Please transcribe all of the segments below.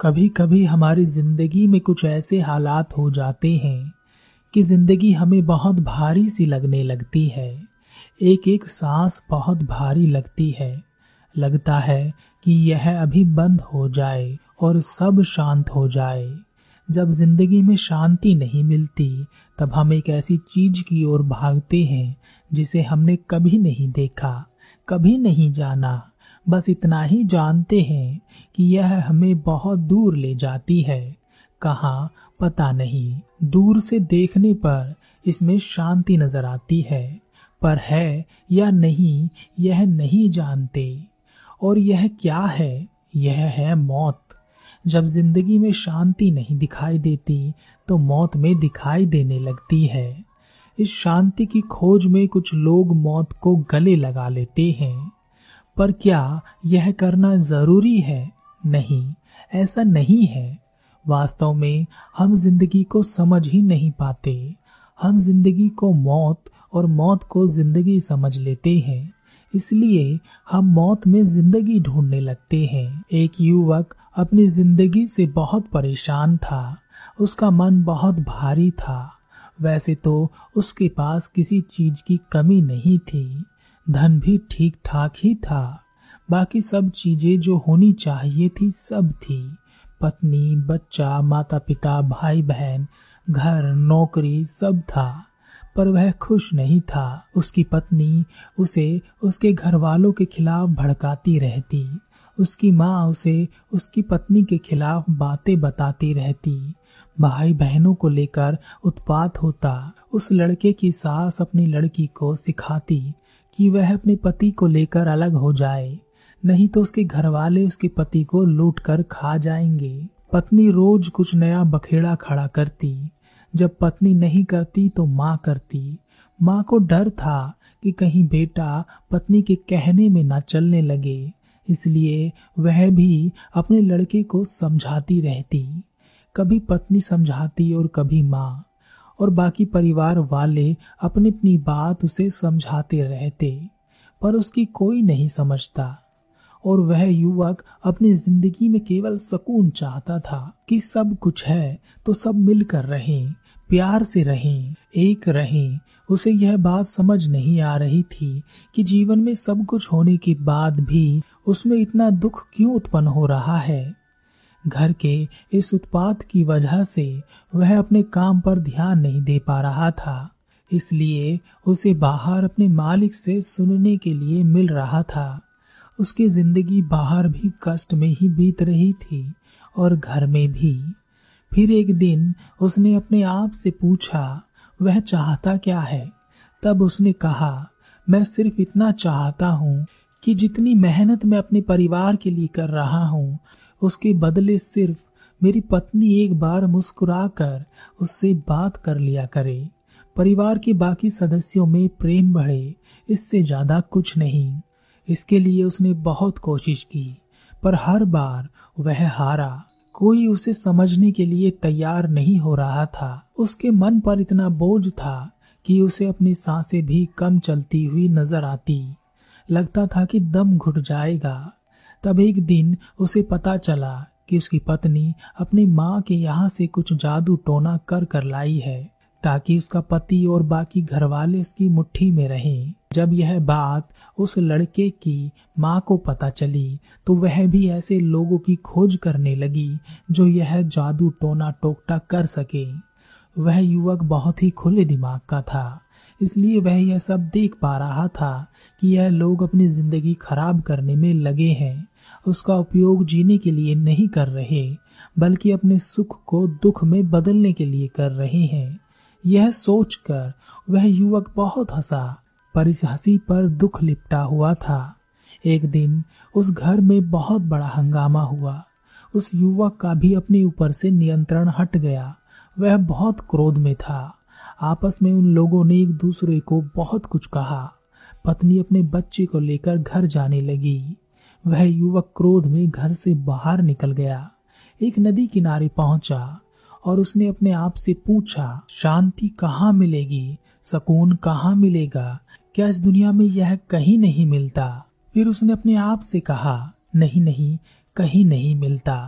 कभी कभी हमारी जिंदगी में कुछ ऐसे हालात हो जाते हैं कि जिंदगी हमें बहुत भारी सी लगने लगती है। एक एक सांस बहुत भारी लगती है, लगता है कि यह अभी बंद हो जाए और सब शांत हो जाए। जब जिंदगी में शांति नहीं मिलती तब हम एक ऐसी चीज की ओर भागते हैं जिसे हमने कभी नहीं देखा, कभी नहीं जाना। बस इतना ही जानते हैं कि यह हमें बहुत दूर ले जाती है, कहाँ पता नहीं। दूर से देखने पर इसमें शांति नजर आती है, पर है या नहीं यह नहीं जानते। और यह क्या है? यह है मौत। जब जिंदगी में शांति नहीं दिखाई देती तो मौत में दिखाई देने लगती है। इस शांति की खोज में कुछ लोग मौत को गले लगा लेते हैं, पर क्या यह करना जरूरी है? नहीं, ऐसा नहीं है। वास्तव में हम जिंदगी को समझ ही नहीं पाते। हम जिंदगी को मौत और मौत को जिंदगी समझ लेते हैं, इसलिए हम मौत में जिंदगी ढूंढने लगते हैं। एक युवक अपनी जिंदगी से बहुत परेशान था, उसका मन बहुत भारी था। वैसे तो उसके पास किसी चीज की कमी नहीं थी, धन भी ठीक ठाक ही था, बाकी सब चीजें जो होनी चाहिए थी सब थी। पत्नी, बच्चा, माता पिता, भाई बहन, घर, नौकरी सब था, पर वह खुश नहीं था। उसकी पत्नी उसे उसके घर वालों के खिलाफ भड़काती रहती, उसकी माँ उसे उसकी पत्नी के खिलाफ बातें बताती रहती, भाई बहनों को लेकर उत्पात होता। उस लड़के की सास अपनी लड़की को सिखाती कि वह अपने पति को लेकर अलग हो जाए, नहीं तो उसके घरवाले उसके पति को लूट कर खा जाएंगे। पत्नी रोज कुछ नया बखेड़ा खड़ा करती। जब पत्नी नहीं करती तो माँ करती। माँ को डर था कि कहीं बेटा पत्नी के कहने में ना चलने लगे, इसलिए वह भी अपने लड़के को समझाती रहती। कभी पत्नी समझाती और कभी माँ, और बाकी परिवार वाले अपनी अपनी बात उसे समझाते रहते, पर उसकी कोई नहीं समझता। और वह युवक अपनी जिंदगी में केवल सुकून चाहता था कि सब कुछ है तो सब मिलकर रहें, प्यार से रहें, एक रहें। उसे यह बात समझ नहीं आ रही थी कि जीवन में सब कुछ होने के बाद भी उसमें इतना दुख क्यों उत्पन्न हो रहा है। घर के इस उत्पात की वजह से वह अपने काम पर ध्यान नहीं दे पा रहा था, इसलिए उसे बाहर अपने मालिक से सुनने के लिए मिल रहा था। उसकी जिंदगी बाहर भी कष्ट में ही बीत रही थी और घर में भी। फिर एक दिन उसने अपने आप से पूछा वह चाहता क्या है। तब उसने कहा, मैं सिर्फ इतना चाहता हूँ कि जितनी मेहनत मैं अपने परिवार के लिए कर रहा हूँ, उसके बदले सिर्फ मेरी पत्नी एक बार मुस्कुराकर उससे बात कर लिया करे, परिवार के बाकी सदस्यों में प्रेम बढ़े, इससे ज्यादा कुछ नहीं। इसके लिए उसने बहुत कोशिश की, पर हर बार वह हारा। कोई उसे समझने के लिए तैयार नहीं हो रहा था। उसके मन पर इतना बोझ था कि उसे अपनी सांसें भी कम चलती हुई नजर आती, लगता था कि दम घुट जाएगा। तब एक दिन उसे पता चला कि उसकी पत्नी अपनी माँ के यहाँ से कुछ जादू टोना कर लाई है ताकि उसका पति और बाकी घरवाले उसकी मुट्ठी में रहें। जब यह बात उस लड़के की माँ को पता चली तो वह भी ऐसे लोगों की खोज करने लगी जो यह जादू टोना टोकटा कर सके। वह युवक बहुत ही खुले दिमाग का था, इसलिए वह यह सब देख पा रहा था कि यह लोग अपनी जिंदगी खराब करने में लगे हैं, उसका उपयोग जीने के लिए नहीं कर रहे बल्कि अपने सुख को दुख में बदलने के लिए कर रहे हैं। यह सोचकर वह युवक बहुत हंसा, पर इस हंसी पर दुख लिपटा हुआ था। एक दिन उस घर में बहुत बड़ा हंगामा हुआ। उस युवक का भी अपने ऊपर से नियंत्रण हट गया, वह बहुत क्रोध में था। आपस में उन लोगों ने एक दूसरे को बहुत कुछ कहा। पत्नी अपने बच्चे को लेकर घर जाने लगी। वह युवक क्रोध में घर से बाहर निकल गया, एक नदी किनारे पहुंचा और उसने अपने आप से पूछा, शांति कहाँ मिलेगी, सुकून कहाँ मिलेगा, क्या इस दुनिया में यह कहीं नहीं मिलता? फिर उसने अपने आप से कहा, नहीं नहीं, कहीं नहीं मिलता,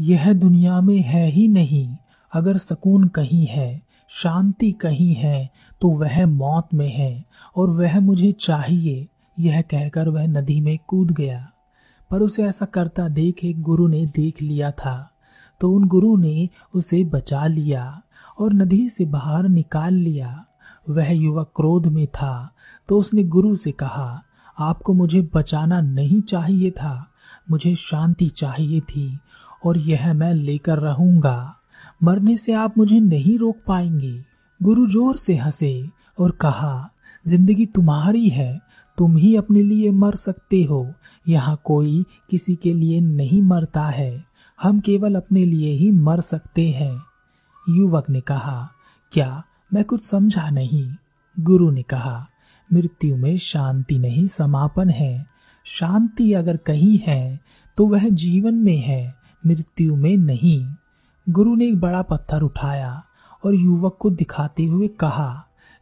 यह दुनिया में है ही नहीं। अगर सुकून कहीं है, शांति कहीं है, तो वह मौत में है, और वह मुझे चाहिए। यह कहकर वह नदी में कूद गया। पर उसे ऐसा करता देख एक गुरु ने देख लिया था, तो उन गुरु ने उसे बचा लिया और नदी से बाहर निकाल लिया। वह युवक क्रोध में था, तो उसने गुरु से कहा, आपको मुझे बचाना नहीं चाहिए था, मुझे शांति चाहिए थी, और यह मैं लेकर रहूंगा। मरने से आप मुझे नहीं रोक पाएंगे। गुरु जोर से हंसे और कहा, जिंदगी तुम्हारी है, तुम ही अपने लिए मर सकते हो। यहाँ कोई किसी के लिए नहीं मरता है, हम केवल अपने लिए ही मर सकते हैं। युवक ने कहा, क्या मैं कुछ समझा नहीं। गुरु ने कहा, मृत्यु में शांति नहीं, समापन है। शांति अगर कहीं है तो वह जीवन में है, मृत्यु में नहीं। गुरु ने एक बड़ा पत्थर उठाया और युवक को दिखाते हुए कहा,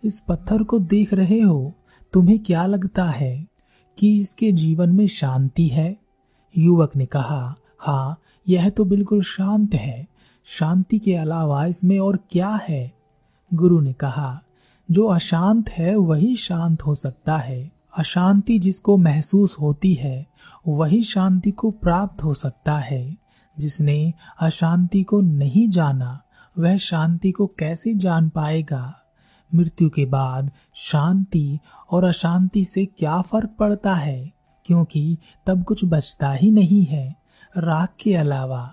इस पत्थर को देख रहे हो, तुम्हें क्या लगता है कि इसके जीवन में शांति है? युवक ने कहा, हाँ, यह तो बिल्कुल शांत है, शांति के अलावा इसमें और क्या है? गुरु ने कहा, जो अशांत है वही शांत हो सकता है। अशांति जिसको महसूस होती है वही शांति को प्राप्त हो सकता है। जिसने अशांति को नहीं जाना वह शांति को कैसे जान पाएगा? मृत्यु के बाद शांति और अशांति से क्या फर्क पड़ता है, क्योंकि तब कुछ बचता ही नहीं है राग के अलावा।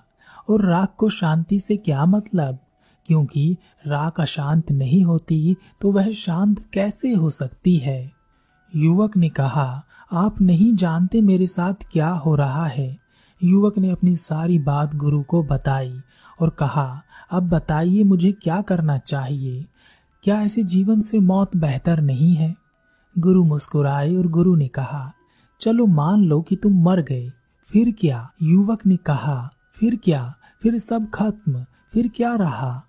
और राग को शांति से क्या मतलब, क्योंकि राग अशांत नहीं होती तो वह शांत कैसे हो सकती है? युवक ने कहा, आप नहीं जानते मेरे साथ क्या हो रहा है। युवक ने अपनी सारी बात गुरु को बताई और कहा, अब बताइए मुझे क्या करना चाहिए, क्या ऐसे जीवन से मौत बेहतर नहीं है? गुरु मुस्कुराए और गुरु ने कहा, चलो मान लो कि तुम मर गए, फिर क्या? युवक ने कहा, फिर क्या? फिर सब खत्म, फिर क्या रहा?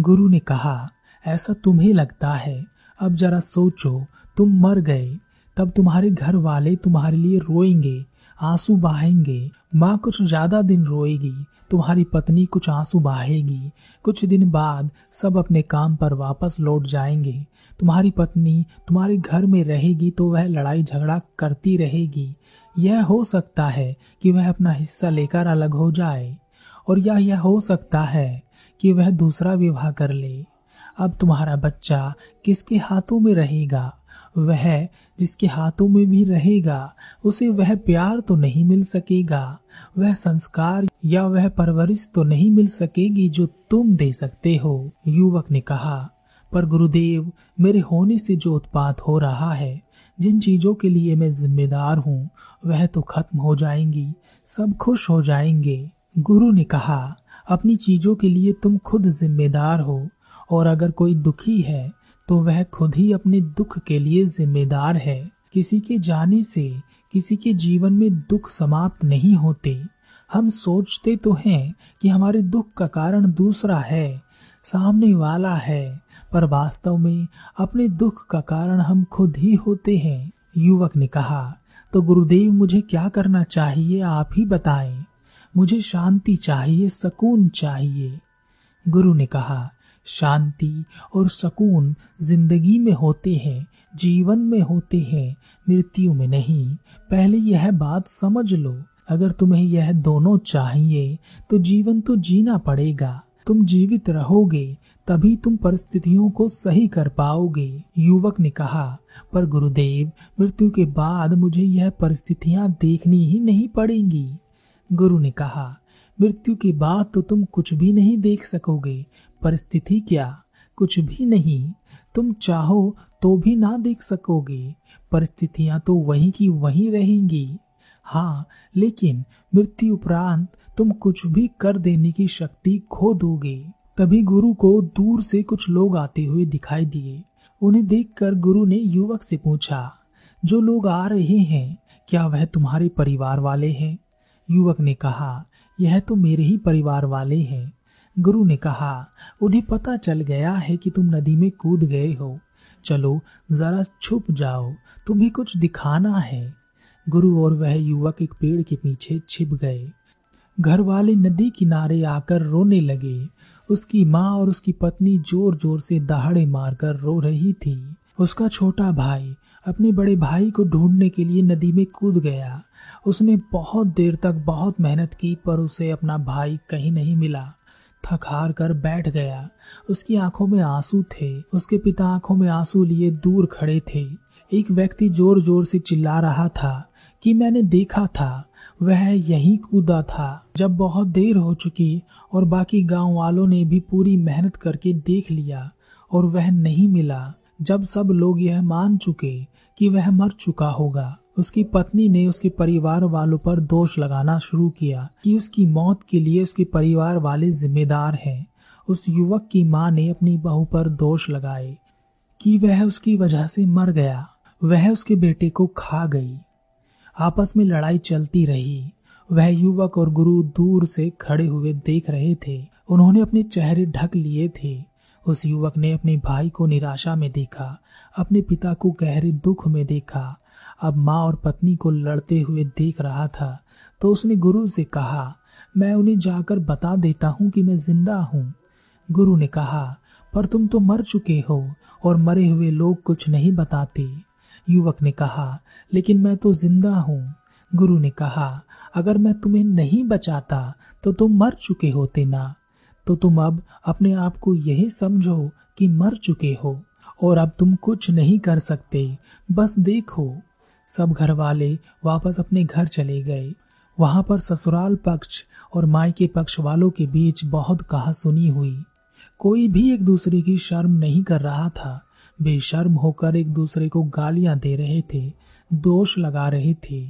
गुरु ने कहा, ऐसा तुम्हें लगता है, अब जरा सोचो, तुम मर गए, तब तुम्हारे घर वाले तुम्हारे लिए रोएंगे, आंसू बहाएंगे। माँ कुछ ज्यादा दिन रोएगी, तुम्हारी पत्नी कुछ आंसू बहाएगी। कुछ दिन बाद सब अपने काम पर वापस लौट जाएंगे। तुम्हारी पत्नी तुम्हारे घर में रहेगी तो वह लड़ाई झगड़ा करती रहेगी। यह हो सकता है कि वह अपना हिस्सा लेकर अलग हो जाए, और यह हो सकता है कि वह दूसरा विवाह कर ले। अब तुम्हारा बच्चा किसके हाथों में रहेगा? वह जिसके हाथों में भी रहेगा उसे वह प्यार तो नहीं मिल सकेगा, वह संस्कार या वह परवरिश तो नहीं मिल सकेगी जो तुम दे सकते हो। युवक ने कहा, पर गुरुदेव, मेरे होने से जो उत्पात हो रहा है, जिन चीजों के लिए मैं जिम्मेदार हूँ, वह तो खत्म हो जाएंगी, सब खुश हो जाएंगे। गुरु ने कहा, अपनी चीजों के लिए तुम खुद जिम्मेदार हो, और अगर कोई दुखी है तो वह खुद ही अपने दुख के लिए जिम्मेदार है। किसी के जाने से किसी के जीवन में दुख समाप्त नहीं होते। हम सोचते तो हैं कि हमारे दुख का कारण दूसरा है, सामने वाला है, पर वास्तव में अपने दुख का कारण हम खुद ही होते हैं। युवक ने कहा, तो गुरुदेव मुझे क्या करना चाहिए, आप ही बताएं। मुझे शांति चाहिए, सुकून चाहिए। गुरु ने कहा, शांति और सुकून जिंदगी में होते हैं, जीवन में होते हैं, मृत्यु में नहीं। पहले यह बात समझ लो, अगर तुम्हें यह दोनों चाहिए तो जीवन तो जीना पड़ेगा। तुम जीवित रहोगे तभी तुम परिस्थितियों को सही कर पाओगे। युवक ने कहा, पर गुरुदेव, मृत्यु के बाद मुझे यह परिस्थितियां देखनी ही नहीं पड़ेंगी। गुरु ने कहा, मृत्यु के बाद तो तुम कुछ भी नहीं देख सकोगे। परिस्थिति क्या, कुछ भी नहीं। तुम चाहो तो भी ना देख सकोगे, परिस्थितियां तो वहीं की वहीं रहेंगी। हाँ, लेकिन मृत्यु उपरांत तुम कुछ भी कर देने की शक्ति खो दोगे। तभी गुरु को दूर से कुछ लोग आते हुए दिखाई दिए। उन्हें देखकर गुरु ने युवक से पूछा, जो लोग आ रहे हैं, क्या वह तुम्हारे परिवार वाले हैं? युवक ने कहा, यह तो मेरे ही परिवार वाले हैं। गुरु ने कहा, उन्हें पता चल गया है कि तुम नदी में कूद गए हो, चलो जरा छुप जाओ, तुम्हें कुछ दिखाना है। गुरु और वह युवक एक पेड़ के पीछे छिप गए। घर वाले नदी किनारे आकर रोने लगे। उसकी माँ और उसकी पत्नी जोर जोर से दहाड़े मारकर रो रही थी। उसका छोटा भाई अपने बड़े भाई को ढूंढने के लिए नदी में कूद गया। उसने बहुत देर तक बहुत मेहनत की, पर उसे अपना भाई कहीं नहीं मिला। थक हार कर बैठ गया। उसकी आंखों में आंसू थे। उसके पिता आंखों में आंसू लिए दूर खड़े थे। एक व्यक्ति जोर जोर से चिल्ला रहा था कि मैंने देखा था, वह यहीं कूदा था। जब बहुत देर हो चुकी और बाकी गांव वालों ने भी पूरी मेहनत करके देख लिया और वह नहीं मिला। जब सब लोग यह मान चुके कि वह मर चुका होगा, उसकी पत्नी ने उसके परिवार वालों पर दोष लगाना शुरू किया कि उसकी मौत के लिए उसके परिवार वाले जिम्मेदार हैं। उस युवक की मां ने अपनी बहू पर दोष लगाए कि वह उसकी वजह से मर गया, वह उसके बेटे को खा गई। आपस में लड़ाई चलती रही। वह युवक और गुरु दूर से खड़े हुए देख रहे थे। उन्होंने अपने चेहरे ढक लिए थे। उस युवक ने अपने भाई को निराशा में देखा, अपने पिता को गहरे दुख में देखा, अब माँ और पत्नी को लड़ते हुए देख रहा था। तो उसने गुरु से कहा, मैं उन्हें जाकर बता देता हूँ कि मैं जिंदा हूँ। गुरु ने कहा, पर तुम तो मर चुके हो और मरे हुए लोग कुछ नहीं बताते। युवक ने कहा, लेकिन मैं तो जिंदा हूँ। गुरु ने कहा, अगर मैं तुम्हें नहीं बचाता तो तुम मर चुके होते ना। तो तुम अब अपने आप को यही समझो कि मर चुके हो और अब तुम कुछ नहीं कर सकते, बस देखो। सब घर वाले वापस अपने घर चले गए। वहां पर ससुराल पक्ष और मायके पक्ष वालों के बीच बहुत कहा सुनी हुई। कोई भी एक दूसरे की शर्म नहीं कर रहा था। बेशर्म होकर एक दूसरे को गालियां दे रहे थे, दोष लगा रहे थे।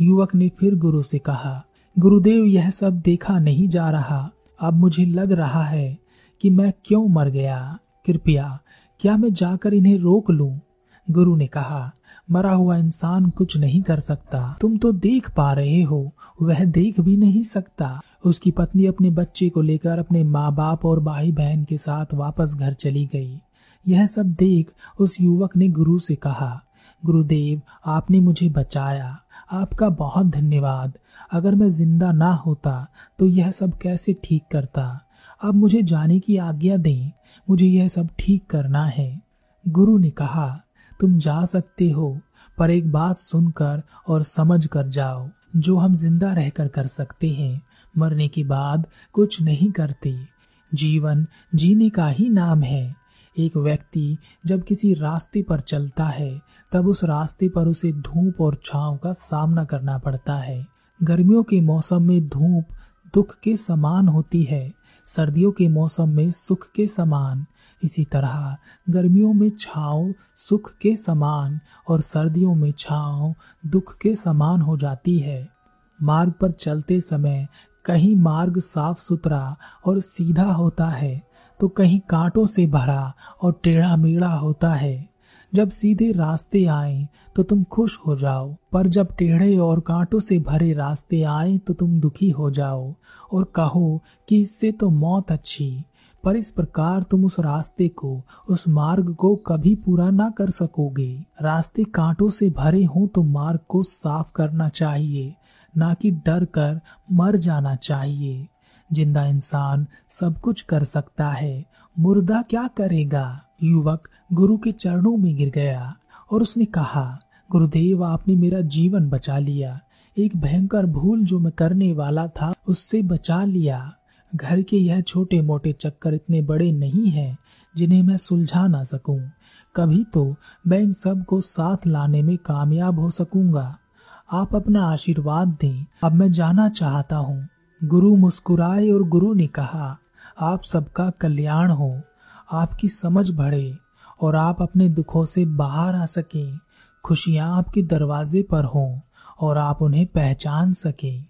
युवक ने फिर गुरु से कहा, गुरुदेव यह सब देखा नहीं जा रहा। अब मुझे लग रहा है कि मैं क्यों मर गया। कृपया क्या मैं जाकर इन्हें रोक लूं? गुरु ने कहा, मरा हुआ इंसान कुछ नहीं कर सकता। तुम तो देख पा रहे हो, वह देख भी नहीं सकता। उसकी पत्नी अपने बच्चे को लेकर अपने माँ बाप और भाई बहन के साथ वापस घर चली गई। यह सब देख उस युवक ने गुरु से कहा, गुरुदेव आपने मुझे बचाया, आपका बहुत धन्यवाद। अगर मैं जिंदा ना होता तो यह सब कैसे ठीक करता। अब मुझे जाने की आज्ञा दें, मुझे यह सब ठीक करना है। गुरु ने कहा, तुम जा सकते हो, पर एक बात सुनकर और समझ कर जाओ, जो हम जिंदा रहकर कर सकते हैं, मरने के बाद कुछ नहीं करते। जीवन जीने का ही नाम है। एक व्यक्ति जब किसी रास्ते पर चलता है, तब उस रास्ते पर उसे धूप और छांव का सामना करना पड़ता है। गर्मियों के मौसम में धूप दुख के समान होती है, सर्दियों के मौसम में सुख के समान। इसी तरह गर्मियों में छांव सुख के समान और सर्दियों में छांव दुख के समान हो जाती है। मार्ग पर चलते समय कहीं मार्ग साफ सुथरा और सीधा होता है, तो कहीं कांटों से भरा और टेढ़ा मेढ़ा होता है। जब सीधे रास्ते आए तो तुम खुश हो जाओ, पर जब टेढ़े और कांटों से भरे रास्ते आए तो तुम दुखी हो जाओ और कहो कि इससे तो मौत अच्छी। पर इस प्रकार तुम उस रास्ते को, उस मार्ग को कभी पूरा ना कर सकोगे। रास्ते कांटों से भरे हों तो मार्ग को साफ करना चाहिए, ना कि डर कर मर जाना चाहिए। जिंदा इंसान सब कुछ कर सकता है, मुर्दा क्या करेगा। युवक गुरु के चरणों में गिर गया और उसने कहा, गुरुदेव आपने मेरा जीवन बचा लिया। एक भयंकर भूल जो मैं करने वाला था, उससे बचा लिया। घर के यह छोटे मोटे चक्कर इतने बड़े नहीं हैं जिन्हें मैं सुलझा ना सकूं। कभी तो मैं इन सब को साथ लाने में कामयाब हो सकूंगा। आप अपना आशीर्वाद दें, अब मैं जाना चाहता हूँ। गुरु मुस्कुराए और गुरु ने कहा, आप सबका कल्याण हो, आपकी समझ बढ़े और आप अपने दुखों से बाहर आ सकें। खुशियाँ आपके दरवाजे पर हों और आप उन्हें पहचान सकें।